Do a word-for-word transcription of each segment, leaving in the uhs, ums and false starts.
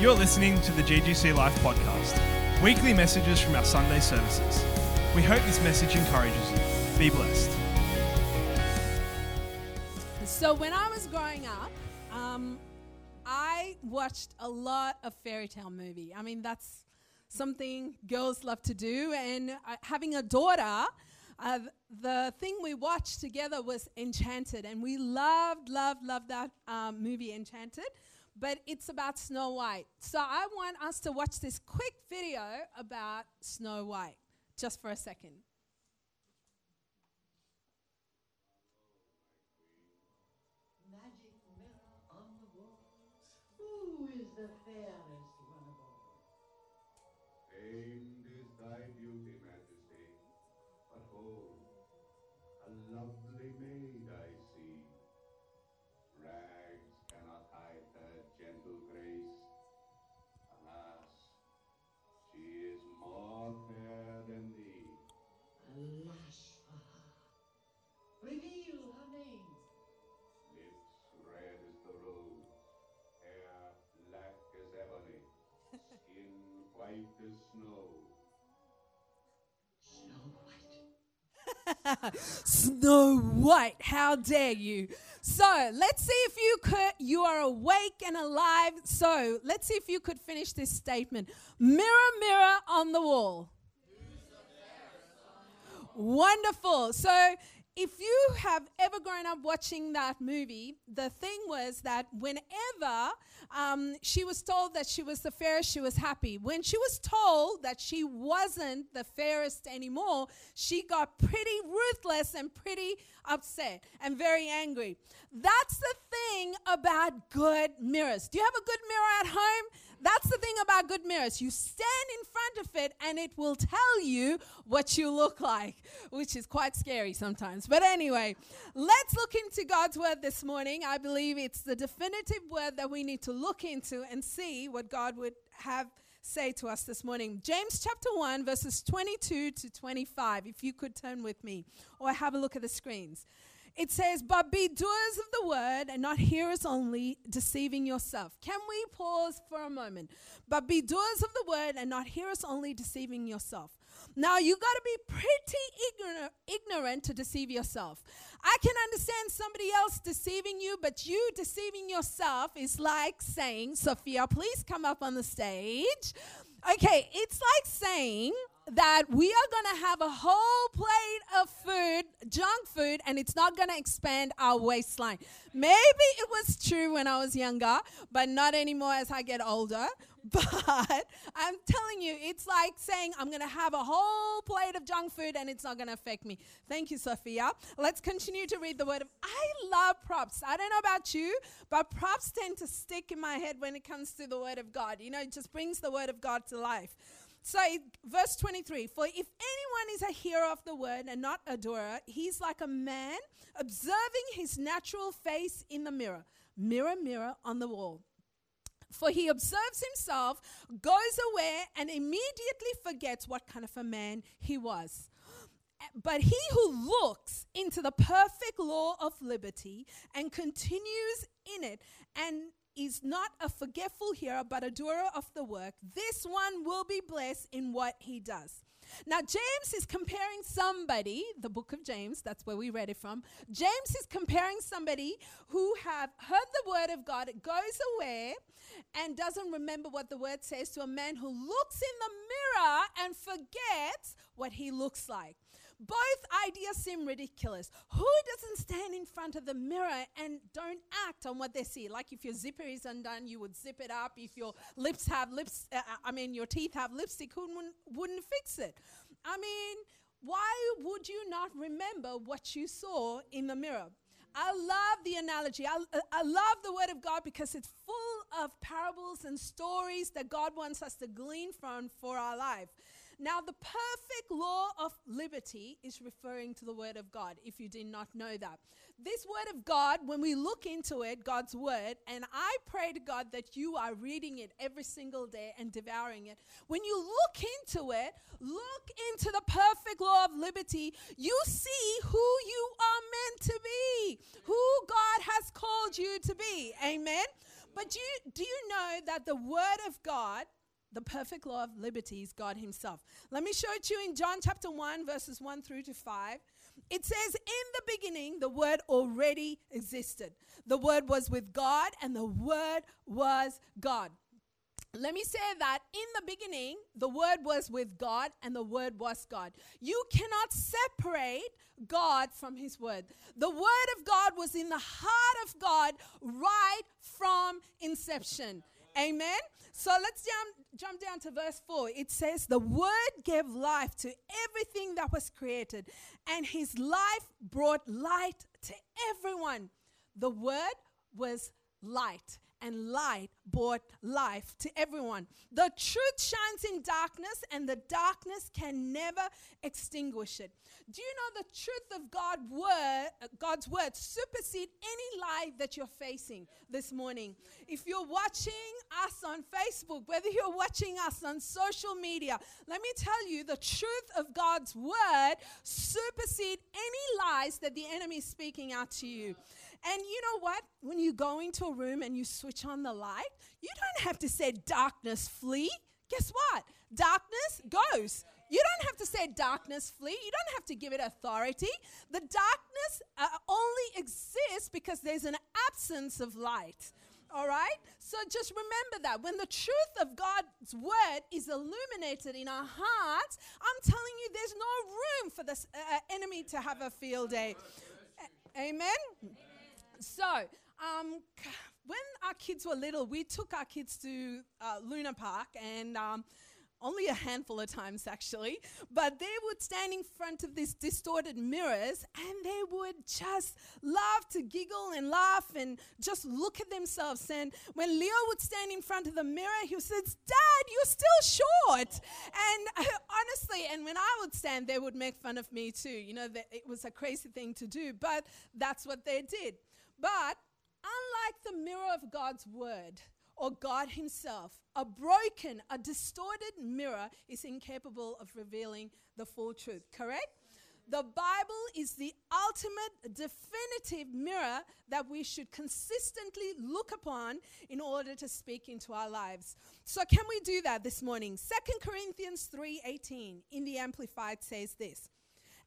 You're listening to the G G C Life podcast, weekly messages from our Sunday services. We hope this message encourages you. Be blessed. So when I was growing up, um, I watched a lot of fairy tale movies. I mean, that's something girls love to do. And uh, having a daughter, uh, the thing we watched together was Enchanted. And we loved, loved, loved that um, movie Enchanted. But it's about Snow White. So I want us to watch this quick video about Snow White, just for a second. Magic mirror on the walls, who is the fairest one of all? Famed is thy beauty, Majesty, but hold, a lovely maid I see. Rags cannot hide her gentle grace. Alas, she is more fair than thee. Alas for her. Reveal her name. Lips red as the rose, hair black as ebony, skin white as snow. Snow White. Snow White, how dare you. So let's see if you could, you are awake and alive. So let's see if you could finish this statement. Mirror, mirror on the wall. Wonderful. So if you have ever grown up watching that movie, the thing was that whenever um, she was told that she was the fairest, she was happy. When she was told that she wasn't the fairest anymore, she got pretty ruthless and pretty upset and very angry. That's the thing about good mirrors. Do you have a good mirror at home? That's the thing about good mirrors. You stand in front of it and it will tell you what you look like, which is quite scary sometimes. But anyway, let's look into God's word this morning. I believe it's the definitive word that we need to look into and see what God would have say to us this morning. James chapter one, verses twenty-two to twenty-five, if you could turn with me or have a look at the screens. It says, but be doers of the word and not hearers only, deceiving yourself. Can we pause for a moment? But be doers of the word and not hearers only, deceiving yourself. Now, you got to be pretty ignorant, ignorant to deceive yourself. I can understand somebody else deceiving you, but you deceiving yourself is like saying, Sophia, please come up on the stage. Okay, it's like saying that we are going to have a whole plate of food, junk food, and it's not going to expand our waistline. Maybe it was true when I was younger, but not anymore as I get older. But I'm telling you, it's like saying I'm going to have a whole plate of junk food and it's not going to affect me. Thank you, Sophia. Let's continue to read the word. Of I love props. I don't know about you, but props tend to stick in my head when it comes to the word of God. You know, it just brings the word of God to life. So verse twenty-three, for if anyone is a hearer of the word and not a doer, he's like a man observing his natural face in the mirror. Mirror, mirror on the wall. For he observes himself, goes away, and immediately forgets what kind of a man he was. But he who looks into the perfect law of liberty and continues in it and is not a forgetful hearer but a doer of the work, this one will be blessed in what he does. Now, James is comparing somebody, the book of James, that's where we read it from. James is comparing somebody who have heard the word of God, it goes away and doesn't remember what the word says, to a man who looks in the mirror and forgets what he looks like. Both ideas seem ridiculous. Who doesn't stand in front of the mirror and don't act on what they see? Like if your zipper is undone, you would zip it up. If your lips have lips, uh, I mean, your teeth have lipstick, who wouldn't, wouldn't fix it? I mean, why would you not remember what you saw in the mirror? I love the analogy. I, I love the word of God because it's full of parables and stories that God wants us to glean from for our life. Now, the perfect law of liberty is referring to the word of God, if you did not know that. This word of God, when we look into it, God's word, and I pray to God that you are reading it every single day and devouring it. When you look into it, look into the perfect law of liberty, you see who you are meant to be, who God has called you to be. Amen. But do you, do you know that the word of God, the perfect law of liberty, is God himself? Let me show it to you in John chapter one, verses one through to five. It says, in the beginning, the word already existed. The word was with God, and the word was God. Let me say that in the beginning, the word was with God and the word was God. You cannot separate God from his word. The word of God was in the heart of God right from inception. Amen. So let's jump, jump down to verse four. It says, the word gave life to everything that was created, and his life brought light to everyone. The word was light, and light brought life to everyone. The truth shines in darkness, and the darkness can never extinguish it. Do you know the truth of God word, God's word supersede any lie that you're facing this morning? If you're watching us on Facebook, whether you're watching us on social media, let me tell you, the truth of God's word supersede any lies that the enemy is speaking out to you. And you know what? When you go into a room and you switch on the light, you don't have to say darkness flee. Guess what? Darkness goes. You don't have to say darkness flee. You don't have to give it authority. The darkness uh, only exists because there's an absence of light. All right? So just remember that. When the truth of God's word is illuminated in our hearts, I'm telling you, there's no room for the uh, enemy to have a field day. A- amen? Amen? So, um, when our kids were little, we took our kids to uh, Luna Park, and um, only a handful of times actually, but they would stand in front of these distorted mirrors, and they would just love to giggle and laugh and just look at themselves. And when Leo would stand in front of the mirror, he says, "Dad, you're still short." And uh, honestly, and when I would stand, they would make fun of me too. You know, that it was a crazy thing to do, but that's what they did. But unlike the mirror of God's word or God himself, a broken, a distorted mirror is incapable of revealing the full truth, correct? The Bible is the ultimate definitive mirror that we should consistently look upon in order to speak into our lives. So can we do that this morning? Second Corinthians three eighteen in the Amplified says this,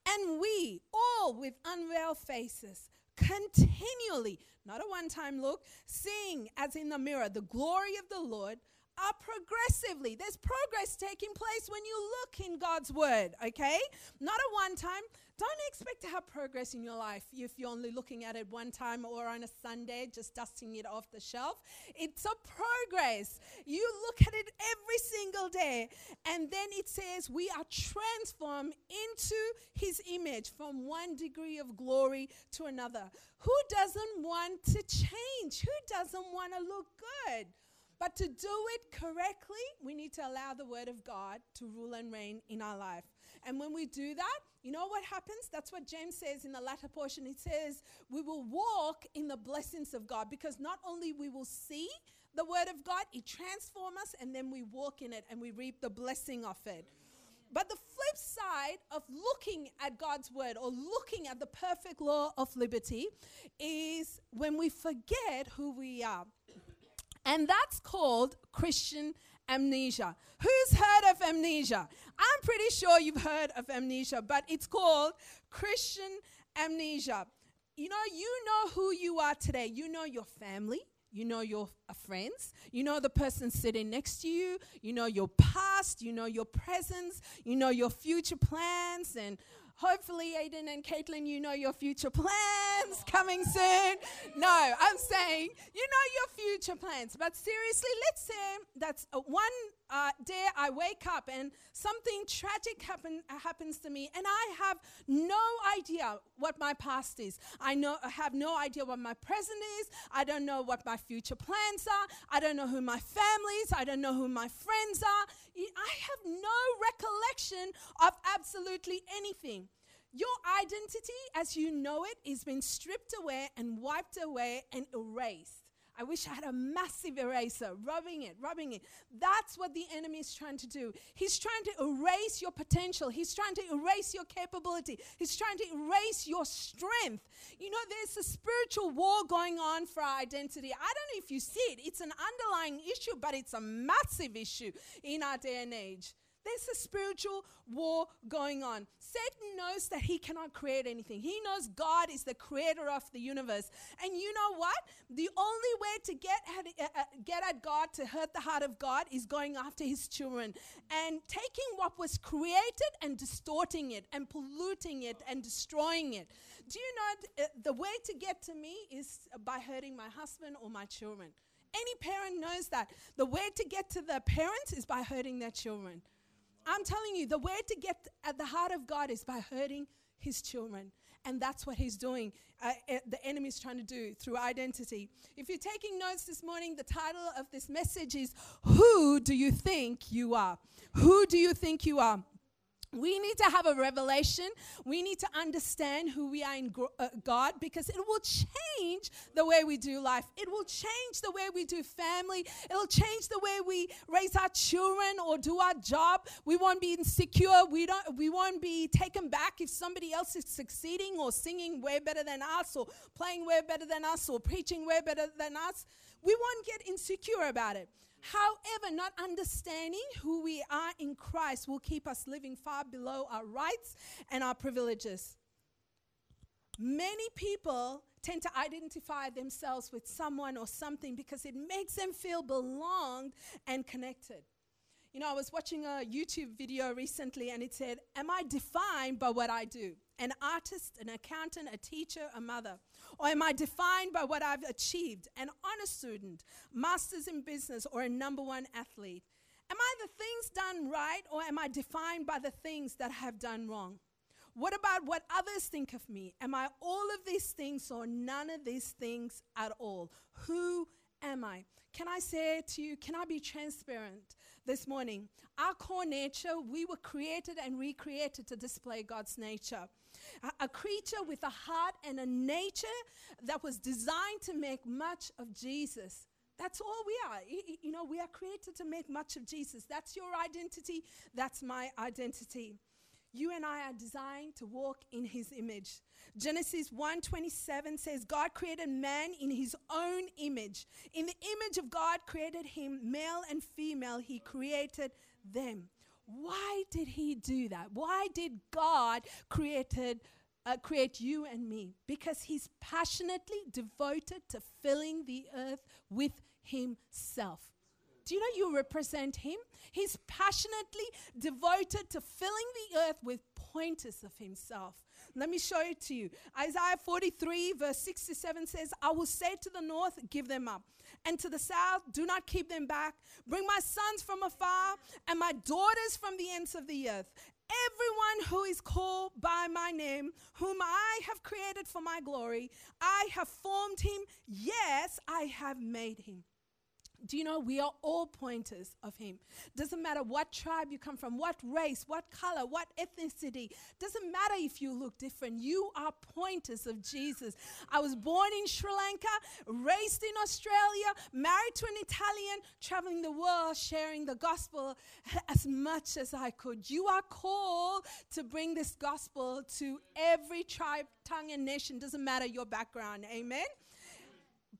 "And we all with unveiled faces, continually," not a one-time look, "seeing as in the mirror the glory of the Lord, are progressively," there's progress taking place when you look in God's word, okay? Not a one-time. Don't expect to have progress in your life if you're only looking at it one time or on a Sunday, just dusting it off the shelf. It's a progress. You look at it every single day. And then it says we are transformed into his image from one degree of glory to another. Who doesn't want to change? Who doesn't want to look good? But to do it correctly, we need to allow the word of God to rule and reign in our life. And when we do that, you know what happens? That's what James says in the latter portion. He says, we will walk in the blessings of God, because not only we will see the word of God, it transforms us, and then we walk in it and we reap the blessing of it. But the flip side of looking at God's word or looking at the perfect law of liberty is when we forget who we are. And that's called Christian amnesia. Who's heard of amnesia? I'm pretty sure you've heard of amnesia, but it's called Christian amnesia. You know, you know who you are today. You know your family. You know your uh, friends. You know the person sitting next to you. You know your past. You know your presence. You know your future plans. And hopefully, Aiden and Caitlin, you know your future plans coming soon. No, I'm saying you know your future plans. But seriously, let's say that's uh, one uh, day I wake up and something tragic happen, uh, happens to me, and I have no idea what my past is. I know I have no idea what my present is. I don't know what my future plans are. I don't know who my family is. I don't know who my friends are. I have no recollection of absolutely anything. Your identity as you know it has been stripped away and wiped away and erased. I wish I had a massive eraser, rubbing it, rubbing it. That's what the enemy is trying to do. He's trying to erase your potential. He's trying to erase your capability. He's trying to erase your strength. You know, there's a spiritual war going on for our identity. I don't know if you see it. It's an underlying issue, but it's a massive issue in our day and age. There's a spiritual war going on. Satan knows that he cannot create anything. He knows God is the creator of the universe. And you know what? The only way to get at, uh, get at God, to hurt the heart of God, is going after his children and taking what was created and distorting it and polluting it and destroying it. Do you know, uh, the way to get to me is by hurting my husband or my children. Any parent knows that. The way to get to the parents is by hurting their children. I'm telling you, the way to get at the heart of God is by hurting his children. And that's what he's doing, uh, uh, the enemy's trying to do through identity. If you're taking notes this morning, the title of this message is, Who Do You Think You Are? Who do you think you are? We need to have a revelation. We need to understand who we are in gro- uh, God, because it will change the way we do life. It will change the way we do family. It'll change the way we raise our children or do our job. We won't be insecure. We don't. We won't be taken back if somebody else is succeeding or singing way better than us or playing way better than us or preaching way better than us. We won't get insecure about it. However, not understanding who we are in Christ will keep us living far below our rights and our privileges. Many people tend to identify themselves with someone or something because it makes them feel belonged and connected. You know, I was watching a YouTube video recently and it said, am I defined by what I do? An artist, an accountant, a teacher, a mother? Or am I defined by what I've achieved? An honor student, master's in business, or a number one athlete? Am I the things done right, or am I defined by the things that I have done wrong? What about what others think of me? Am I all of these things or none of these things at all? Who am I? Can I say to you, can I be transparent this morning? Our core nature, we were created and recreated to display God's nature. A, a creature with a heart and a nature that was designed to make much of Jesus. That's all we are. I, you know, we are created to make much of Jesus. That's your identity. That's my identity. You and I are designed to walk in his image. Genesis one twenty-seven says, God created man in his own image. In the image of God created him, male and female, he created them. Why did he do that? Why did God created, uh, create you and me? Because he's passionately devoted to filling the earth with himself. Do you know you represent him? He's passionately devoted to filling the earth with pointers of himself. Let me show it to you. Isaiah forty-three verse six to seven says, I will say to the north, give them up. And to the south, do not keep them back. Bring my sons from afar and my daughters from the ends of the earth. Everyone who is called by my name, whom I have created for my glory, I have formed him. Yes, I have made him. Do you know we are all pointers of him? Doesn't matter what tribe you come from, what race, what color, what ethnicity. Doesn't matter if you look different. You are pointers of Jesus. I was born in Sri Lanka, raised in Australia, married to an Italian, traveling the world, sharing the gospel as much as I could. You are called to bring this gospel to every tribe, tongue, and nation. Doesn't matter your background. Amen?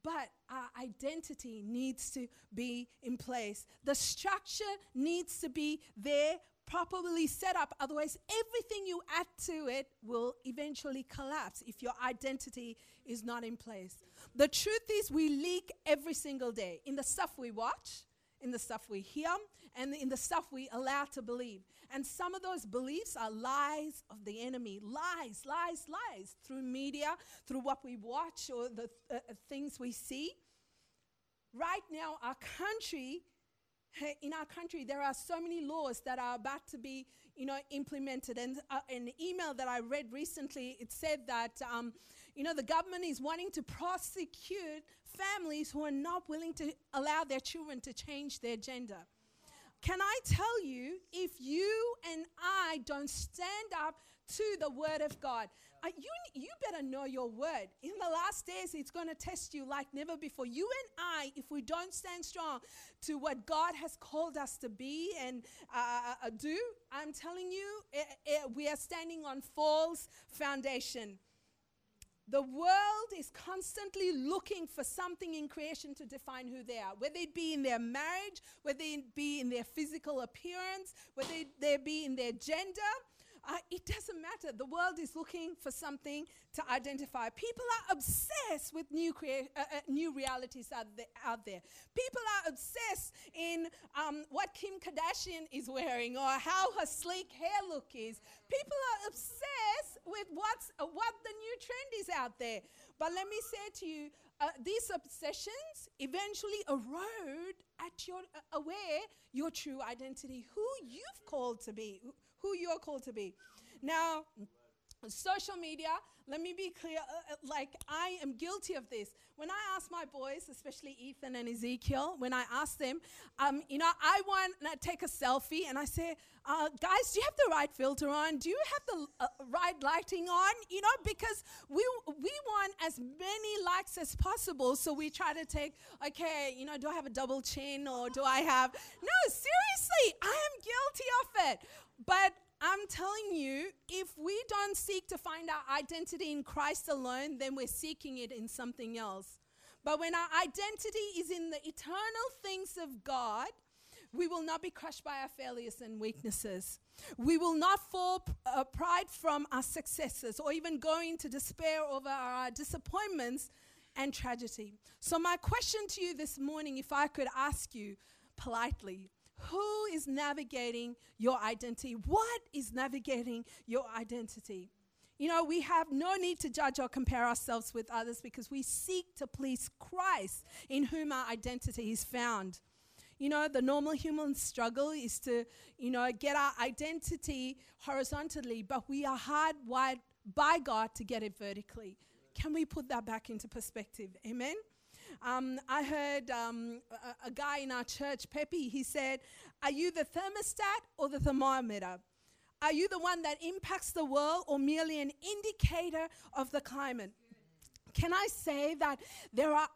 But our identity needs to be in place. The structure needs to be there, properly set up. Otherwise, everything you add to it will eventually collapse if your identity is not in place. The truth is we leak every single day in the stuff we watch, in the stuff we hear, and in the stuff we allow to believe. And some of those beliefs are lies of the enemy, lies, lies, lies, through media, through what we watch or the uh, things we see. Right now, our country, in our country, there are so many laws that are about to be, you know, implemented. And uh, an email that I read recently, it said that, um, you know, the government is wanting to prosecute families who are not willing to allow their children to change their gender. Can I tell you, if you and I don't stand up to the word of God. Uh, you, you better know your word. In the last days, it's going to test you like never before. You and I, if we don't stand strong to what God has called us to be and uh, uh, do, I'm telling you, it, it, we are standing on false foundation. The world is constantly looking for something in creation to define who they are, whether it be in their marriage, whether it be in their physical appearance, whether it be in their gender. Uh, it doesn't matter. The world is looking for something to identify. People are obsessed with new crea- uh, uh, new realities out, the, out there. People are obsessed in um, what Kim Kardashian is wearing or how her sleek hair look is. People are obsessed with what's, uh, what the new trend is out there. But let me say to you, uh, these obsessions eventually erode at your uh, aware your true identity, who you've called to be, who you're called to be. Now, social media, let me be clear, uh, like I am guilty of this. When I ask my boys, especially Ethan and Ezekiel, when I ask them, um, you know, I want to take a selfie and I say, uh, guys, do you have the right filter on? Do you have the uh, right lighting on? You know, because we we want as many likes as possible, so we try to take, okay, you know, do I have a double chin or do I have, no, seriously, I am guilty of it. But I'm telling you, if we don't seek to find our identity in Christ alone, then we're seeking it in something else. But when our identity is in the eternal things of God, we will not be crushed by our failures and weaknesses. We will not fall p- uh, pride from our successes or even go into despair over our disappointments and tragedy. So my question to you this morning, if I could ask you politely, who is navigating your identity? What is navigating your identity? You know, we have no need to judge or compare ourselves with others because we seek to please Christ in whom our identity is found. You know, the normal human struggle is to, you know, get our identity horizontally, but we are hardwired by God to get it vertically. Can we put that back into perspective? Amen? Um, I heard um, a, a guy in our church, Pepe, he said, are you the thermostat or the thermometer? Are you the one that impacts the world or merely an indicator of the climate? Can I say that there are,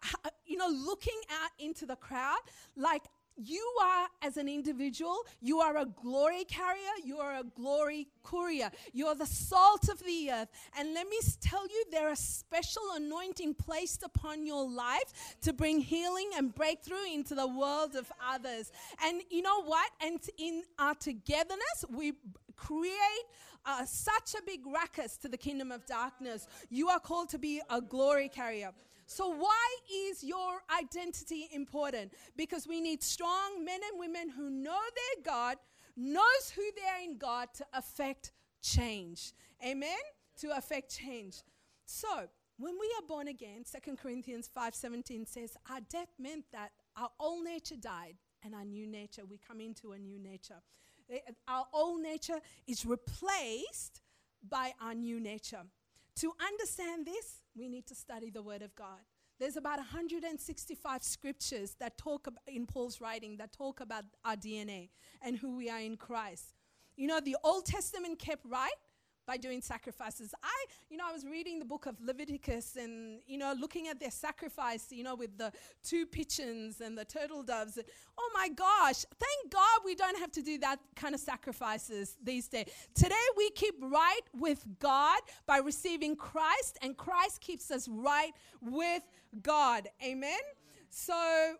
you know, looking out into the crowd, like you are as an individual, you are a glory carrier, you are a glory courier, you're the salt of the earth. And let me tell you, there is special anointing placed upon your life to bring healing and breakthrough into the world of others. And you know what? And in our togetherness, we create uh, such a big ruckus to the kingdom of darkness. You are called to be a glory carrier. So why is your identity important? Because we need strong men and women who know their God, knows who they are in God to affect change. Amen? To affect change. So when we are born again, Second Corinthians five seventeen says, our death meant that our old nature died and our new nature, we come into a new nature. Our old nature is replaced by our new nature. To understand this, we need to study the Word of God. There's about one hundred sixty-five scriptures that talk ab- in Paul's writing that talk about our D N A and who we are in Christ. You know, the Old Testament kept right by doing sacrifices. I, you know, I was reading the book of Leviticus and, you know, looking at their sacrifice, you know, with the two pigeons and the turtle doves. Oh my gosh, thank God we don't have to do that kind of sacrifices these days. Today we keep right with God by receiving Christ, and Christ keeps us right with God. Amen? So,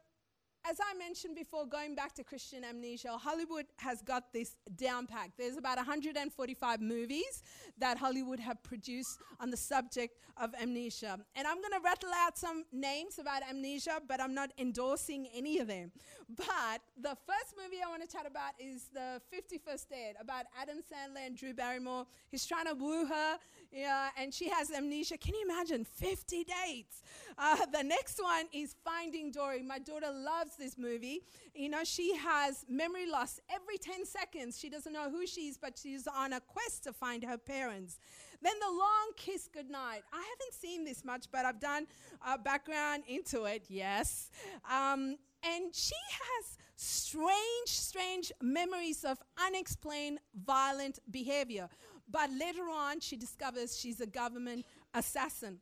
as I mentioned before, going back to Christian amnesia, Hollywood has got this down packed. There's about one hundred forty-five movies that Hollywood have produced on the subject of amnesia. And I'm going to rattle out some names about amnesia, but I'm not endorsing any of them. But the first movie I want to chat about is The fifty First Dates, about Adam Sandler and Drew Barrymore. He's trying to woo her, yeah, and she has amnesia. Can you imagine? fifty dates. Uh, the next one is Finding Dory. My daughter loves this movie. You know, she has memory loss every ten seconds. She doesn't know who she is, but she's on a quest to find her parents. Then The Long Kiss Goodnight. I haven't seen this much, but I've done a background into it, yes. Um, And she has strange, strange memories of unexplained violent behavior. But later on, she discovers she's a government assassin.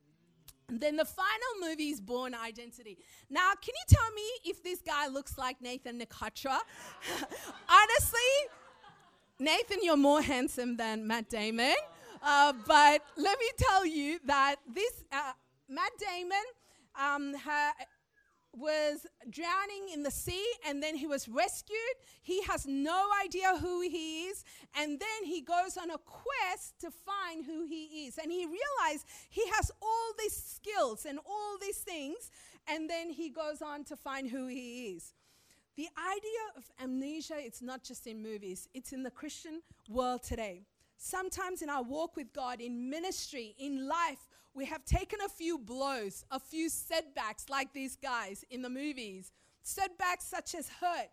And then the final movie is Born Identity. Now, can you tell me if this guy looks like Nathan Nakatra? Honestly, Nathan, you're more handsome than Matt Damon. Uh, but let me tell you that this uh, Matt Damon um, her, was drowning in the sea, and then he was rescued. He has no idea who he is, and then he goes on a quest to find who he is. And he realized he has all these skills and all these things, and then he goes on to find who he is. The idea of amnesia, it's not just in movies. It's in the Christian world today. Sometimes in our walk with God, in ministry, in life, we have taken a few blows, a few setbacks like these guys in the movies. Setbacks such as hurt,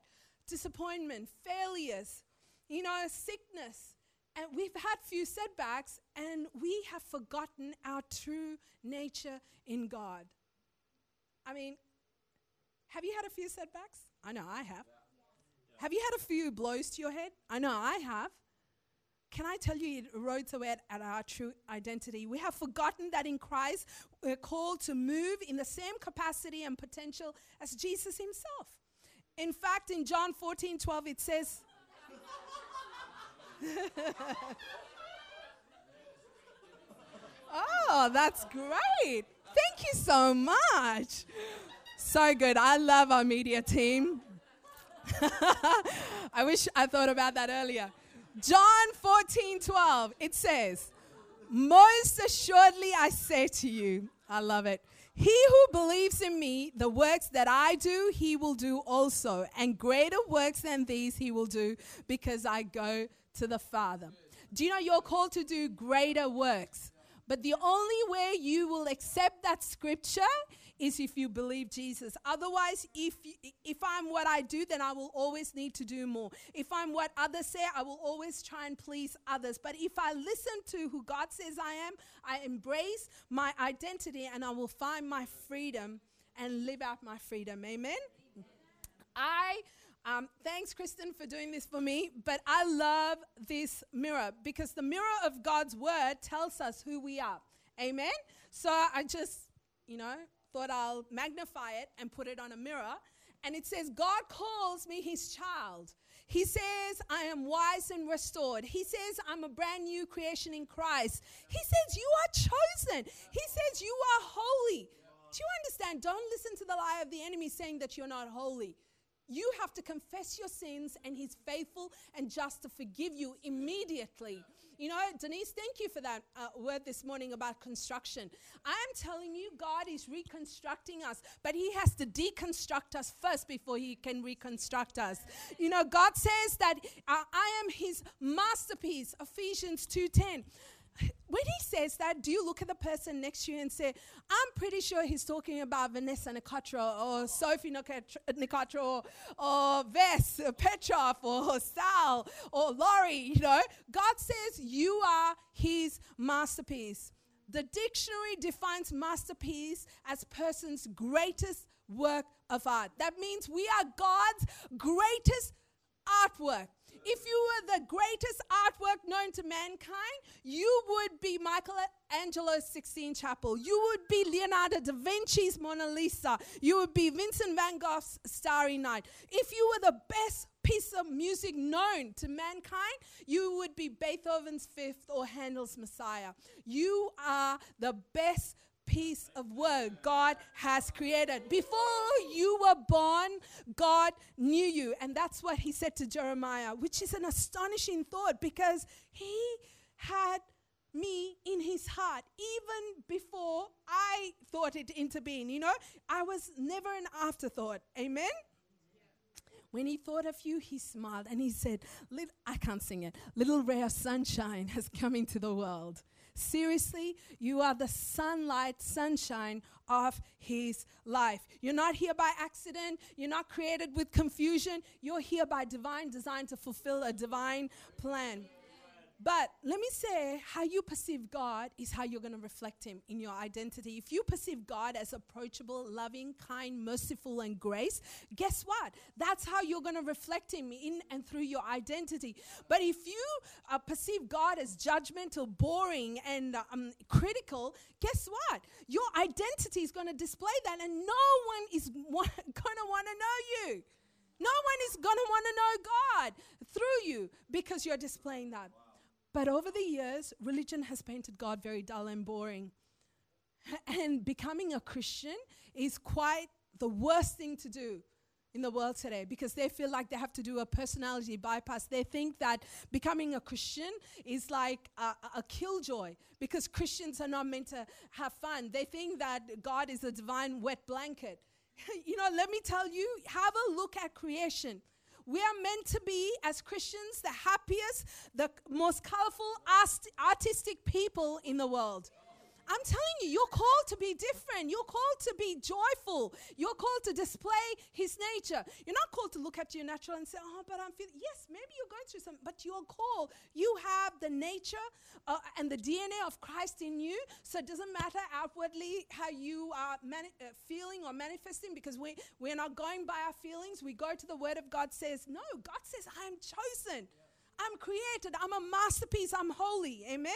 disappointment, failures, you know, sickness. And we've had few setbacks, and we have forgotten our true nature in God. I mean, have you had a few setbacks? I know I have. Yeah. Have you had a few blows to your head? I know I have. Can I tell you, it erodes away at our true identity. We have forgotten that in Christ, we're called to move in the same capacity and potential as Jesus himself. In fact, in John fourteen twelve, it says, oh, that's great. Thank you so much. So good. I love our media team. I wish I thought about that earlier. John fourteen twelve, it says, most assuredly I say to you, I love it, he who believes in me, the works that I do, he will do also, and greater works than these he will do, because I go to the Father. Do you know you're called to do greater works? But the only way you will accept that scripture is if you believe Jesus. Otherwise, if you, if I'm what I do, then I will always need to do more. If I'm what others say, I will always try and please others. But if I listen to who God says I am, I embrace my identity, and I will find my freedom and live out my freedom. Amen? Amen. I, um, thanks, Kristen, for doing this for me, but I love this mirror, because the mirror of God's word tells us who we are. Amen? So I just, you know, thought I'll magnify it and put it on a mirror. And it says, God calls me his child. He says, I am wise and restored. He says, I'm a brand new creation in Christ. He says, you are chosen. He says, you are holy. Do you understand? Don't listen to the lie of the enemy saying that you're not holy. You have to confess your sins, and he's faithful and just to forgive you immediately. You know, Denise, thank you for that uh, word this morning about construction. I am telling you, God is reconstructing us, but he has to deconstruct us first before he can reconstruct us. You know, God says that uh, I am his masterpiece, Ephesians two ten. When he says that, do you look at the person next to you and say, I'm pretty sure he's talking about Vanessa Nicotra or Sophie Nicotra or, or Ves Petroff or Sal or Laurie, you know? God says you are his masterpiece. The dictionary defines masterpiece as person's greatest work of art. That means we are God's greatest artwork. If you were the greatest artwork known to mankind, you would be Michelangelo's Sistine Chapel. You would be Leonardo da Vinci's Mona Lisa. You would be Vincent van Gogh's Starry Night. If you were the best piece of music known to mankind, you would be Beethoven's Fifth or Handel's Messiah. You are the best piece of work God has created. Before you were born, God knew you. And that's what he said to Jeremiah, which is an astonishing thought, because he had me in his heart even before I thought it into being. You know, I was never an afterthought. Amen? When he thought of you, he smiled and he said, Lit- I can't sing it. Little ray of sunshine has come into the world. Seriously, you are the sunlight, sunshine of his life. You're not here by accident. You're not created with confusion. You're here by divine design to fulfill a divine plan. But let me say, how you perceive God is how you're going to reflect him in your identity. If you perceive God as approachable, loving, kind, merciful, and grace, guess what? That's how you're going to reflect him in and through your identity. But if you uh, perceive God as judgmental, boring, and um, critical, guess what? Your identity is going to display that, and no one is wa- going to want to know you. No one is going to want to know God through you because you're displaying that. Wow. But over the years, religion has painted God very dull and boring. And becoming a Christian is quite the worst thing to do in the world today because they feel like they have to do a personality bypass. They think that becoming a Christian is like a, a killjoy because Christians are not meant to have fun. They think that God is a divine wet blanket. You know, let me tell you, have a look at creation. We are meant to be, as Christians, the happiest, the most colorful, ast- artistic people in the world. I'm telling you, you're called to be different. You're called to be joyful. You're called to display his nature. You're not called to look at your natural and say, oh, but I'm feeling, yes, maybe you're going through something, but you're called. You have the nature uh, and the D N A of Christ in you, so it doesn't matter outwardly how you are mani- uh, feeling or manifesting because we, we're not going by our feelings. We go to the word of God says, no, God says, I am chosen. I'm created. I'm a masterpiece. I'm holy. Amen?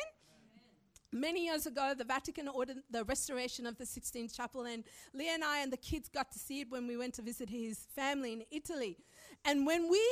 Many years ago, the Vatican ordered the restoration of the Sistine Chapel, and Leah and I and the kids got to see it when we went to visit his family in Italy. And when we,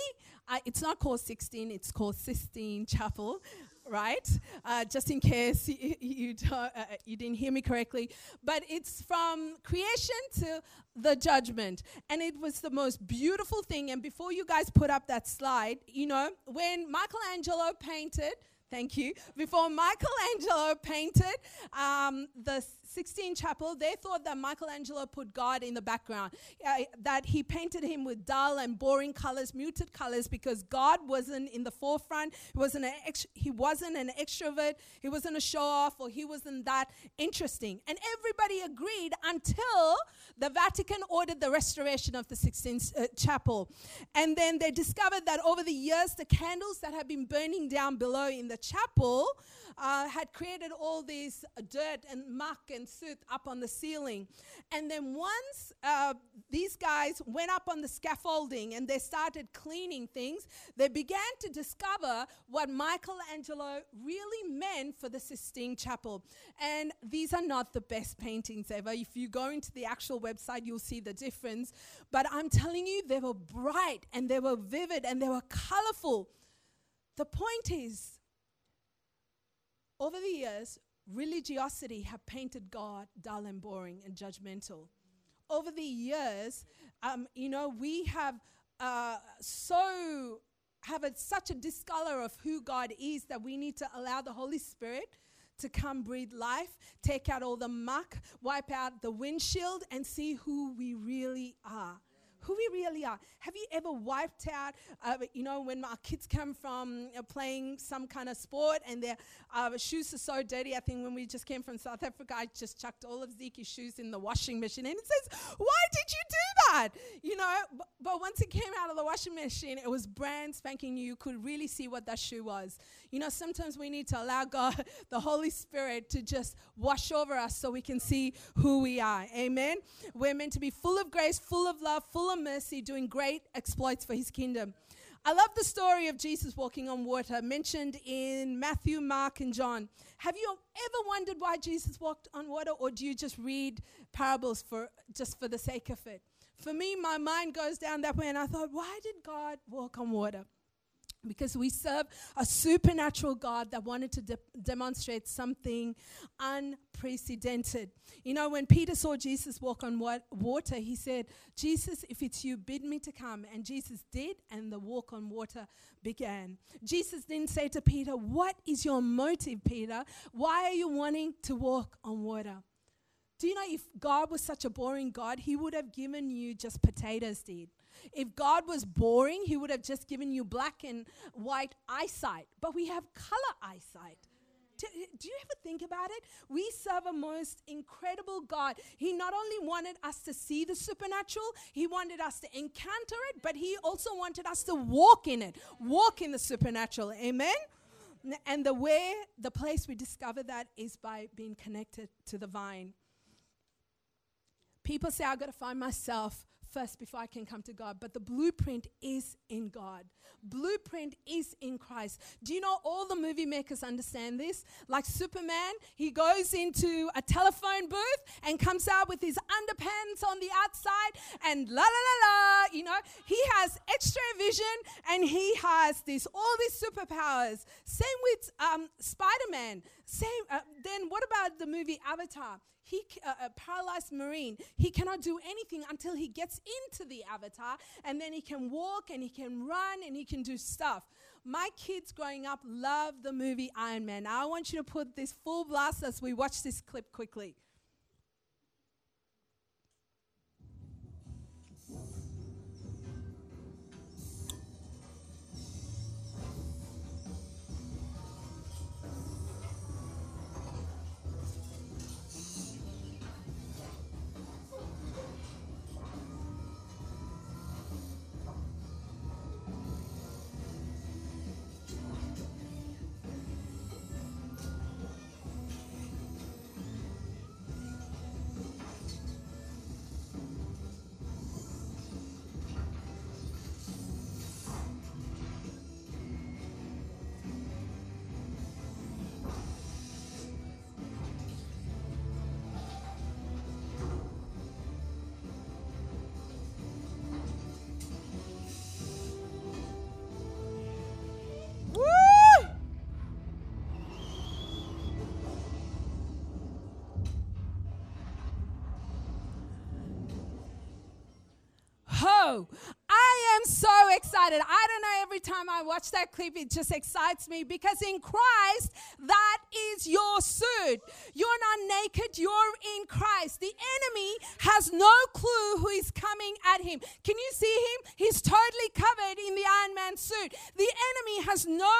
uh, it's not called sixteen, it's called Sistine Chapel, right? Uh, just in case you you, uh, you didn't hear me correctly. But it's from creation to the judgment. And it was the most beautiful thing. And before you guys put up that slide, you know, when Michelangelo painted... Thank you. Before Michelangelo painted um, the Sistine Chapel, they thought that Michelangelo put God in the background, uh, that he painted him with dull and boring colors, muted colors, because God wasn't in the forefront. He wasn't an ext- he wasn't an extrovert. He wasn't a show-off, or he wasn't that interesting. And everybody agreed until the Vatican ordered the restoration of the Sistine uh, Chapel. And then they discovered that over the years, the candles that had been burning down below in the The chapel uh, had created all this dirt and muck and soot up on the ceiling. And then once uh, these guys went up on the scaffolding and they started cleaning things, they began to discover what Michelangelo really meant for the Sistine Chapel. And these are not the best paintings ever. If you go into the actual website, you'll see the difference. But I'm telling you, they were bright and they were vivid and they were colorful. The point is, over the years, religiosity have painted God dull and boring and judgmental. Over the years, um, you know, we have uh, so have a, such a discolor of who God is that we need to allow the Holy Spirit to come breathe life, take out all the muck, wipe out the windshield, and see who we really are. Who we really are. Have you ever wiped out, uh, you know, when our kids come from uh, playing some kind of sport and their uh, shoes are so dirty? I think when we just came from South Africa, I just chucked all of Zeke's shoes in the washing machine. And it says, why did you do that? You know, b- but once it came out of the washing machine, it was brand spanking new. You could really see what that shoe was. You know, sometimes we need to allow God, the Holy Spirit, to just wash over us so we can see who we are. Amen? We're meant to be full of grace, full of love, full of mercy, doing great exploits for his kingdom. I love the story of Jesus walking on water mentioned in Matthew, Mark, and John. Have you ever wondered why Jesus walked on water, or do you just read parables for just for the sake of it? For me, my mind goes down that way, and I thought, why did God walk on water? Because we serve a supernatural God that wanted to de- demonstrate something unprecedented. You know, when Peter saw Jesus walk on wa- water, he said, Jesus, if it's you, bid me to come. And Jesus did, and the walk on water began. Jesus didn't say to Peter, what is your motive, Peter? Why are you wanting to walk on water? Do you know, if God was such a boring God, he would have given you just potatoes did. If God was boring, he would have just given you black and white eyesight. But we have color eyesight. Do, do you ever think about it? We serve a most incredible God. He not only wanted us to see the supernatural, he wanted us to encounter it, but he also wanted us to walk in it. Walk in the supernatural. Amen? N- and the way, the place we discover that is by being connected to the vine. People say, I've got to find myself first before I can come to God. But the blueprint is in God. Blueprint is in Christ. Do you know all the movie makers understand this? Like Superman, he goes into a telephone booth and comes out with his underpants on the outside and la, la, la, la. You know, he has extra vision and he has this, all these superpowers. Same with um, Spider-Man. Same. Uh, then what about the movie Avatar? He, uh, a paralyzed marine, he cannot do anything until he gets into the avatar, and then he can walk and he can run and he can do stuff. My kids growing up love the movie Iron Man. Now I want you to put this full blast as we watch this clip quickly. I am so excited. I don't know, every time I watch that clip, it just excites me because in Christ, that is your suit. You're not naked, you're in Christ. The enemy has no clue who is coming at him. Can you see him? He's totally covered in the Iron Man suit. The enemy has no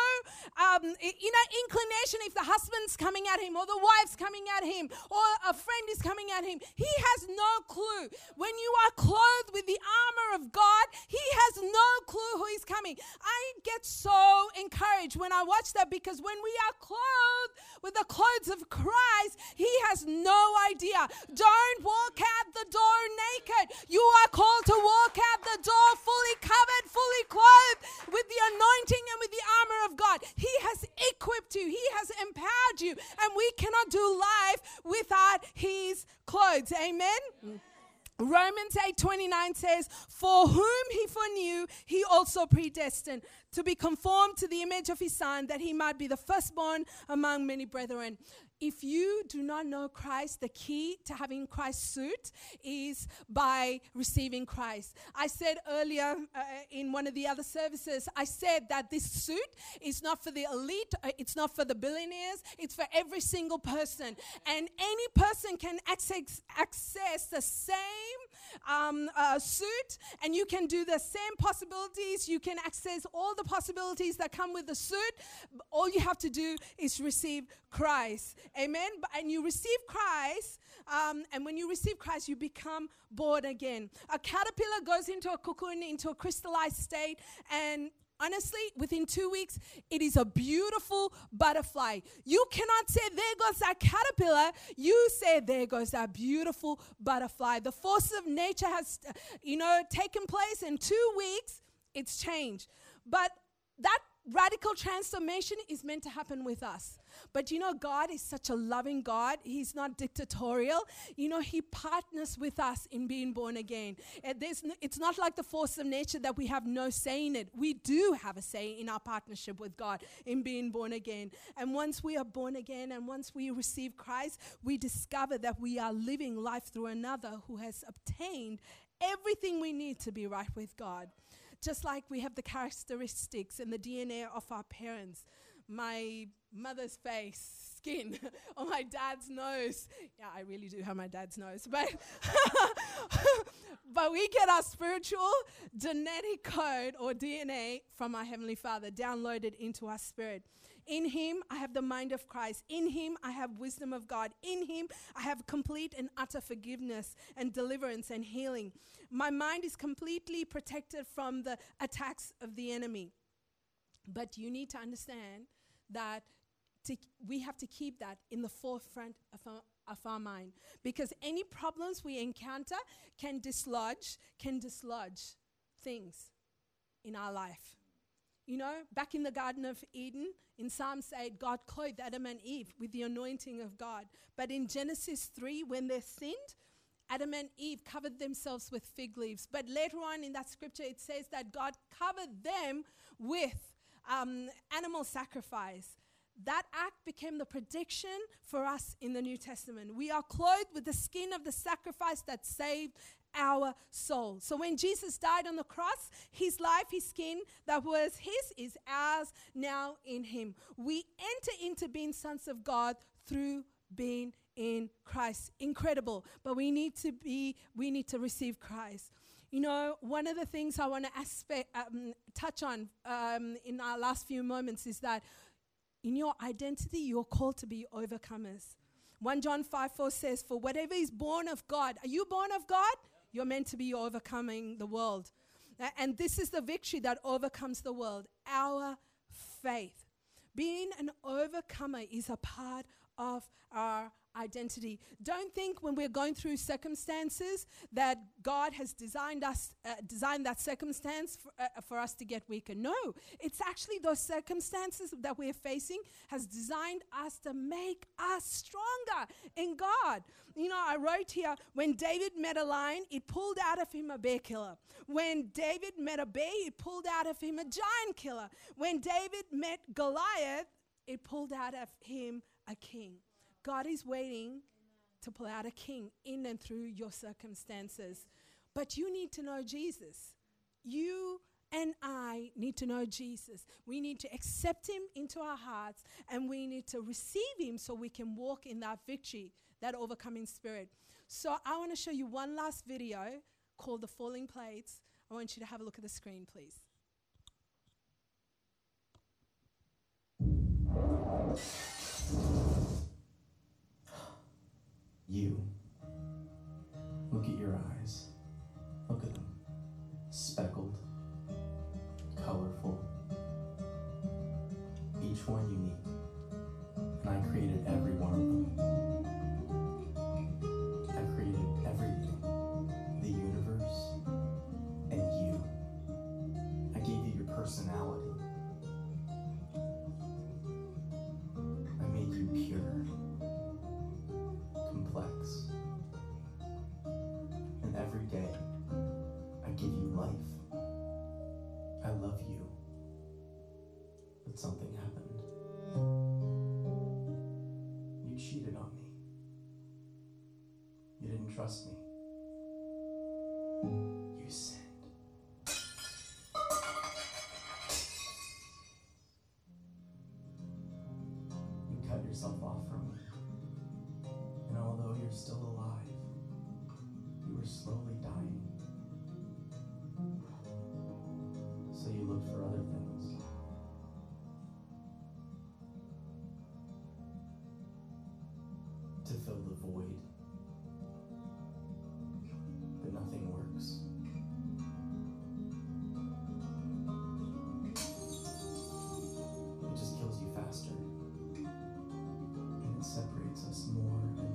um, you know, inclination if the husband's coming at him or the wife's coming at him or a friend is coming at him. He has no clue. When you are clothed with the armor of God, he has no clue who is coming. I get so encouraged when I watch that, because when we are clothed with the clothes of Christ, he has no idea. Don't walk out the door naked. You are called to walk out the door fully covered, fully clothed with the anointing and with the armor of God. He has equipped you. He has empowered you. And we cannot do life without his clothes. Amen? Amen. Romans eight twenty-nine says, for whom he foreknew, he also predestined to be conformed to the image of his son, that he might be the firstborn among many brethren. If you do not know Christ, the key to having Christ's suit is by receiving Christ. I said earlier uh, in one of the other services, I said that this suit is not for the elite, uh, it's not for the billionaires, it's for every single person. And any person can access, access the same um, uh, suit, and you can do the same possibilities. You can access all the possibilities that come with the suit. All you have to do is receive Christ. Amen. And you receive Christ, um, and when you receive Christ, you become born again. A caterpillar goes into a cocoon, into a crystallized state, and honestly, within two weeks, it is a beautiful butterfly. You cannot say, there goes that caterpillar. You say, there goes that beautiful butterfly. The forces of nature has, you know, taken place. In two weeks, it's changed. But that radical transformation is meant to happen with us. But you know, God is such a loving God. He's not dictatorial. You know, he partners with us in being born again. Uh, there's n- it's not like the force of nature that we have no say in it. We do have a say in our partnership with God in being born again. And once we are born again and once we receive Christ, we discover that we are living life through another who has obtained everything we need to be right with God. Just like we have the characteristics and the D N A of our parents. My mother's face, skin, or my dad's nose. Yeah, I really do have my dad's nose. But but we get our spiritual genetic code or D N A from our Heavenly Father downloaded into our spirit. In him, I have the mind of Christ. In him, I have wisdom of God. In him, I have complete and utter forgiveness and deliverance and healing. My mind is completely protected from the attacks of the enemy. But you need to understand that to, we have to keep that in the forefront of our, of our mind, because any problems we encounter can dislodge, can dislodge things in our life. You know, back in the Garden of Eden, in Psalms eight, God clothed Adam and Eve with the anointing of God. But in Genesis three, when they sinned, Adam and Eve covered themselves with fig leaves. But later on in that scripture, it says that God covered them with um, animal sacrifice. That act became the prediction for us in the New Testament. We are clothed with the skin of the sacrifice that saved our soul. So when Jesus died on the cross, his life, his skin that was his is ours now in him. We enter into being sons of God through being in Christ. Incredible. But we need to be, we need to receive Christ. You know, one of the things I want to aspect, um, touch on um, in our last few moments is that in your identity, you're called to be overcomers. First John five four says, for whatever is born of God, are you born of God? Yeah. You're meant to be overcoming the world. And this is the victory that overcomes the world, our faith. Being an overcomer is a part of our identity. Don't think when we're going through circumstances that God has designed us, uh, designed that circumstance for, uh, for us to get weaker. No, it's actually those circumstances that we're facing has designed us to make us stronger in God. You know, I wrote here, when David met a lion, it pulled out of him a bear killer. When David met a bear, it pulled out of him a giant killer. When David met Goliath, it pulled out of him a king. God is waiting Amen. To pull out a king in and through your circumstances. But you need to know Jesus. You and I need to know Jesus. We need to accept him into our hearts, and we need to receive him so we can walk in that victory, that overcoming spirit. So I want to show you one last video called The Falling Plates. I want you to have a look at the screen, please. You. Look at your eyes. Look at them. Speckled. Colorful. Each one unique. And I created every one of them. I created everything. The universe. And you. I gave you your personality. I made you pure. And every day, I give you life. I love you. But something happened. You cheated on me. You didn't trust me. You sinned. You cut yourself off from me. And although you're still alive, you were slowly dying. So you looked for other things. To fill the void. But nothing works. It just kills you faster. And it separates us more and more.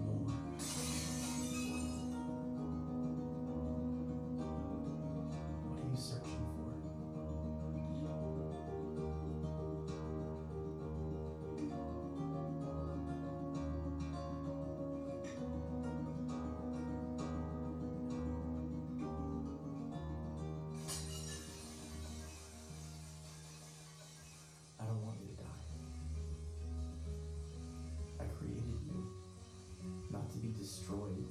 Destroyed,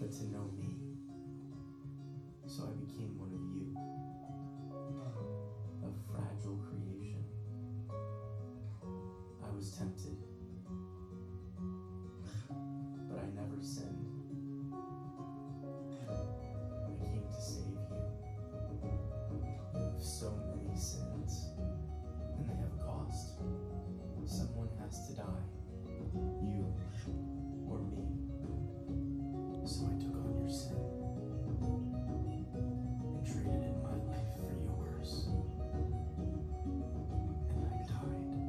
but to know me. So I became one of you, a fragile creation. I was tempted, but I never sinned. I came to save you. You have so many sins, and they have a cost. Someone has to die. You. Or me. So I took on your sin and traded in my life for yours. And I died.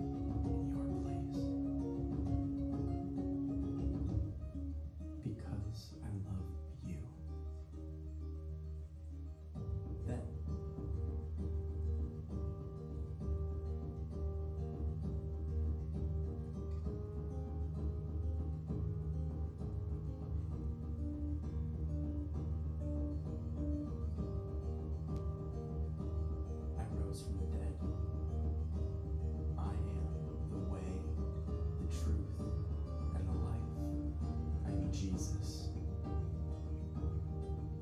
Jesus.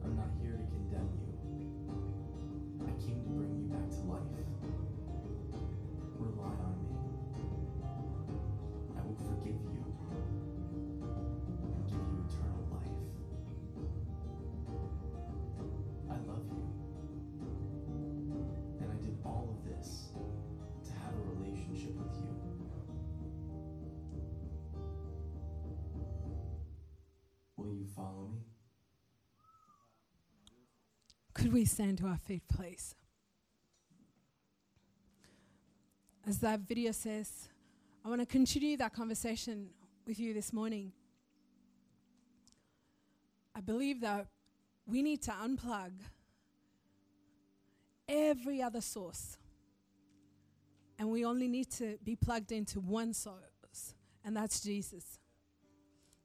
I'm not here to condemn you. I came to bring you back to life. Rely on me. I will forgive you and give you eternal life. I love you. And I did all of this to have a relationship with you. Follow me. Could we stand to our feet, please? As that video says, I want to continue that conversation with you this morning. I believe that we need to unplug every other source, and we only need to be plugged into one source, and that's Jesus.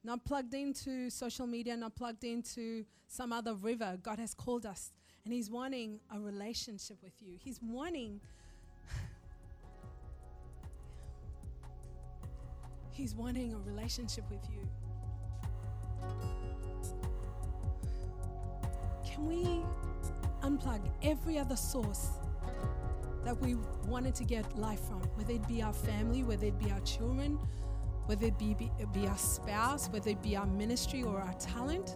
Not plugged into social media, not plugged into some other river. God has called us, and He's wanting a relationship with you. He's wanting, He's wanting a relationship with you. Can we unplug every other source that we wanted to get life from, whether it be our family, whether it be our children, whether it be, be, be our spouse, whether it be our ministry or our talent?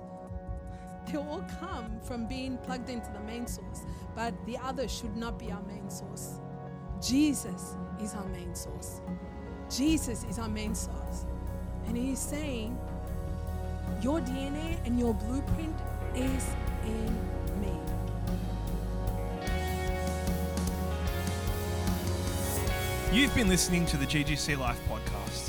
They all come from being plugged into the main source, but the other should not be our main source. Jesus is our main source. Jesus is our main source. And He's saying, your D N A and your blueprint is in me. You've been listening to the G G C Life podcast.